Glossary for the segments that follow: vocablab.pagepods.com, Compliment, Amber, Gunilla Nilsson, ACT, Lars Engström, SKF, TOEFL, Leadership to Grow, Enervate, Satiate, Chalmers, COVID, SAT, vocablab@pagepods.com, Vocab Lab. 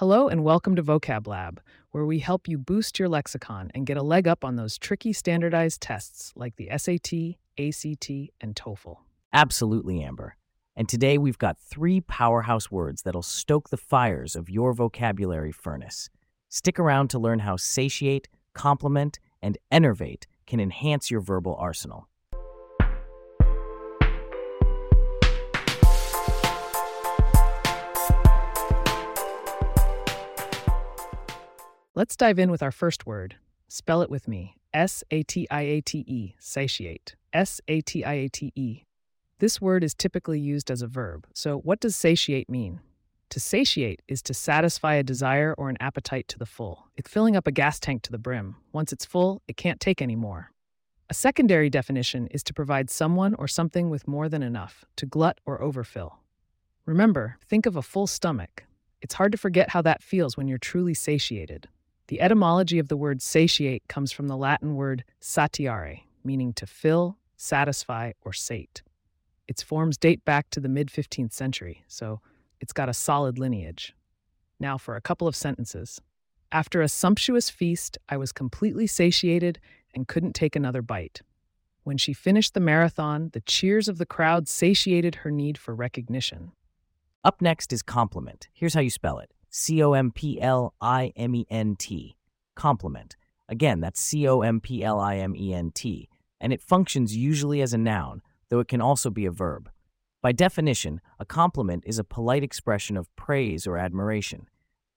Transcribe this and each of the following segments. Hello and welcome to Vocab Lab, where we help you boost your lexicon and get a leg up on those tricky standardized tests like the SAT, ACT, and TOEFL. Absolutely, Amber. And today we've got three powerhouse words that'll stoke the fires of your vocabulary furnace. Stick around to learn how satiate, compliment, and enervate can enhance your verbal arsenal. Let's dive in with our first word. Spell it with me. S-A-T-I-A-T-E, satiate. S-A-T-I-A-T-E. This word is typically used as a verb. So what does satiate mean? To satiate is to satisfy a desire or an appetite to the full. It's filling up a gas tank to the brim. Once it's full, it can't take any more. A secondary definition is to provide someone or something with more than enough, to glut or overfill. Remember, think of a full stomach. It's hard to forget how that feels when you're truly satiated. The etymology of the word satiate comes from the Latin word satiare, meaning to fill, satisfy, or sate. Its forms date back to the mid-15th century, so it's got a solid lineage. Now for a couple of sentences. After a sumptuous feast, I was completely satiated and couldn't take another bite. When she finished the marathon, the cheers of the crowd satiated her need for recognition. Up next is compliment. Here's how you spell it. C-O-M-P-L-I-M-E-N-T. Compliment. Again, that's C-O-M-P-L-I-M-E-N-T. And it functions usually as a noun, though it can also be a verb. By definition, a compliment is a polite expression of praise or admiration.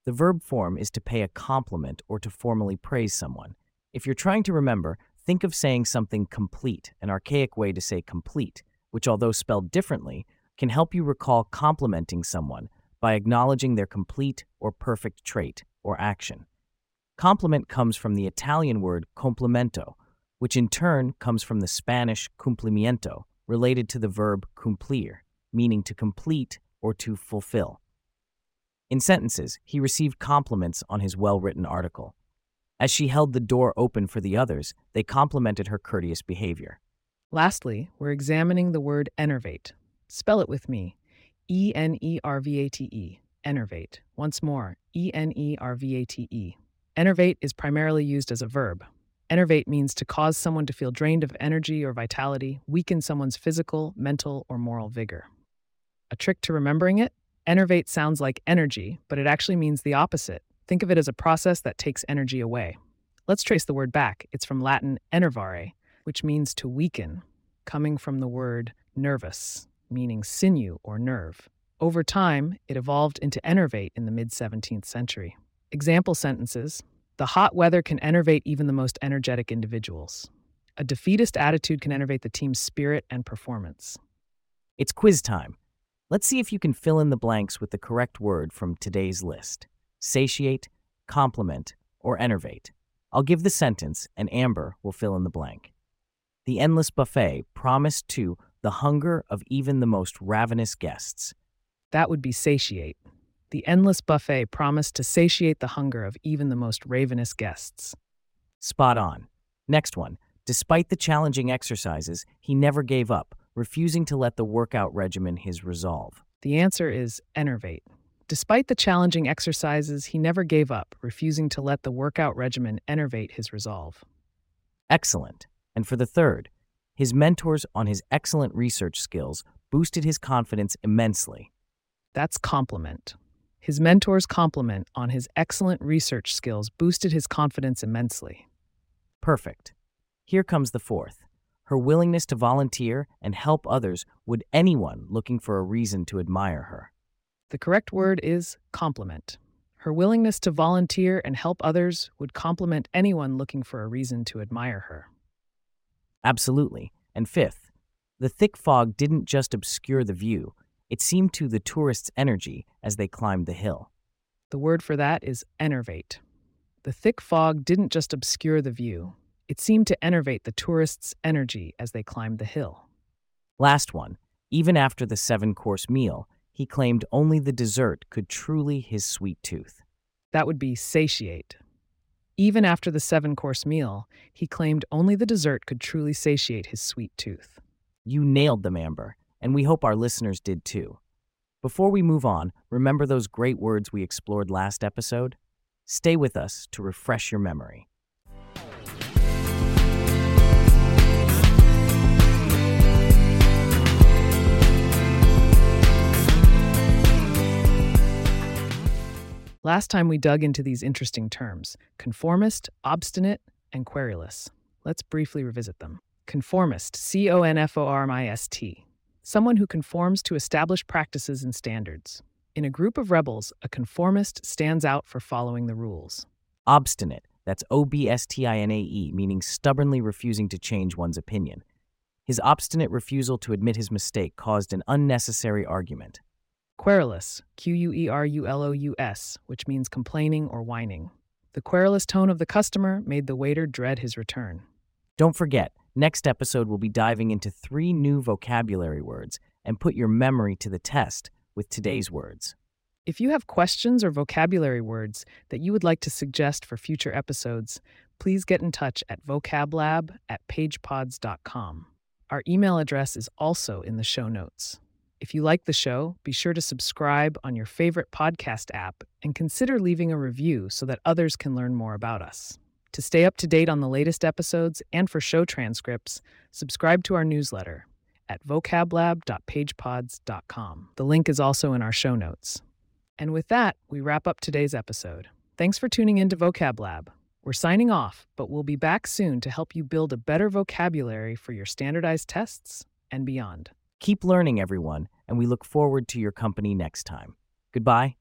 The verb form is to pay a compliment or to formally praise someone. If you're trying to remember, think of saying something complete, an archaic way to say complete, which although spelled differently, can help you recall complimenting someone by acknowledging their complete or perfect trait or action. Compliment comes from the Italian word complimento, which in turn comes from the Spanish cumplimiento, related to the verb cumplir, meaning to complete or to fulfill. In sentences, he received compliments on his well-written article. As she held the door open for the others, they complimented her courteous behavior. Lastly, we're examining the word enervate. Spell it with me. E-N-E-R-V-A-T-E, enervate. Once more, E-N-E-R-V-A-T-E. Enervate is primarily used as a verb. Enervate means to cause someone to feel drained of energy or vitality, weaken someone's physical, mental, or moral vigor. A trick to remembering it? Enervate sounds like energy, but it actually means the opposite. Think of it as a process that takes energy away. Let's trace the word back. It's from Latin enervare, which means to weaken, coming from the word nervous, meaning sinew or nerve. Over time, it evolved into enervate in the mid-17th century. Example sentences. The hot weather can enervate even the most energetic individuals. A defeatist attitude can enervate the team's spirit and performance. It's quiz time. Let's see if you can fill in the blanks with the correct word from today's list. Satiate, compliment, or enervate. I'll give the sentence, and Amber will fill in the blank. The endless buffet promised to the hunger of even the most ravenous guests. That would be satiate. The endless buffet promised to satiate the hunger of even the most ravenous guests. Spot on. Next one. Despite the challenging exercises, he never gave up, refusing to let the workout regimen his resolve. The answer is enervate. Despite the challenging exercises, he never gave up, refusing to let the workout regimen enervate his resolve. Excellent. And for the third, his mentors on his excellent research skills boosted his confidence immensely. That's compliment. His mentor's compliment on his excellent research skills boosted his confidence immensely. Perfect. Here comes the fourth. Her willingness to volunteer and help others would anyone looking for a reason to admire her. The correct word is compliment. Her willingness to volunteer and help others would compliment anyone looking for a reason to admire her. Absolutely. And fifth, the thick fog didn't just obscure the view. It seemed to the tourists' energy as they climbed the hill. The word for that is enervate. The thick fog didn't just obscure the view. It seemed to enervate the tourists' energy as they climbed the hill. Last one. Even after the seven-course meal, he claimed only the dessert could truly his sweet tooth. That would be satiate. Even after the seven-course meal, he claimed only the dessert could truly satiate his sweet tooth. You nailed them, Amber. And we hope our listeners did too. Before we move on, remember those great words we explored last episode? Stay with us to refresh your memory. Last time we dug into these interesting terms, conformist, obstinate, and querulous. Let's briefly revisit them. Conformist, C-O-N-F-O-R-M-I-S-T. Someone who conforms to established practices and standards. In a group of rebels, a conformist stands out for following the rules. Obstinate, that's O-B-S-T-I-N-A-E, meaning stubbornly refusing to change one's opinion. His obstinate refusal to admit his mistake caused an unnecessary argument. Querulous, Q-U-E-R-U-L-O-U-S, which means complaining or whining. The querulous tone of the customer made the waiter dread his return. Don't forget, next episode we'll be diving into 3 new vocabulary words and put your memory to the test with today's words. If you have questions or vocabulary words that you would like to suggest for future episodes, please get in touch at vocablab@pagepods.com. Our email address is also in the show notes. If you like the show, be sure to subscribe on your favorite podcast app and consider leaving a review so that others can learn more about us. To stay up to date on the latest episodes and for show transcripts, subscribe to our newsletter at vocablab.pagepods.com. The link is also in our show notes. And with that, we wrap up today's episode. Thanks for tuning in to Vocab Lab. We're signing off, but we'll be back soon to help you build a better vocabulary for your standardized tests and beyond. Keep learning, everyone, and we look forward to your company next time. Goodbye.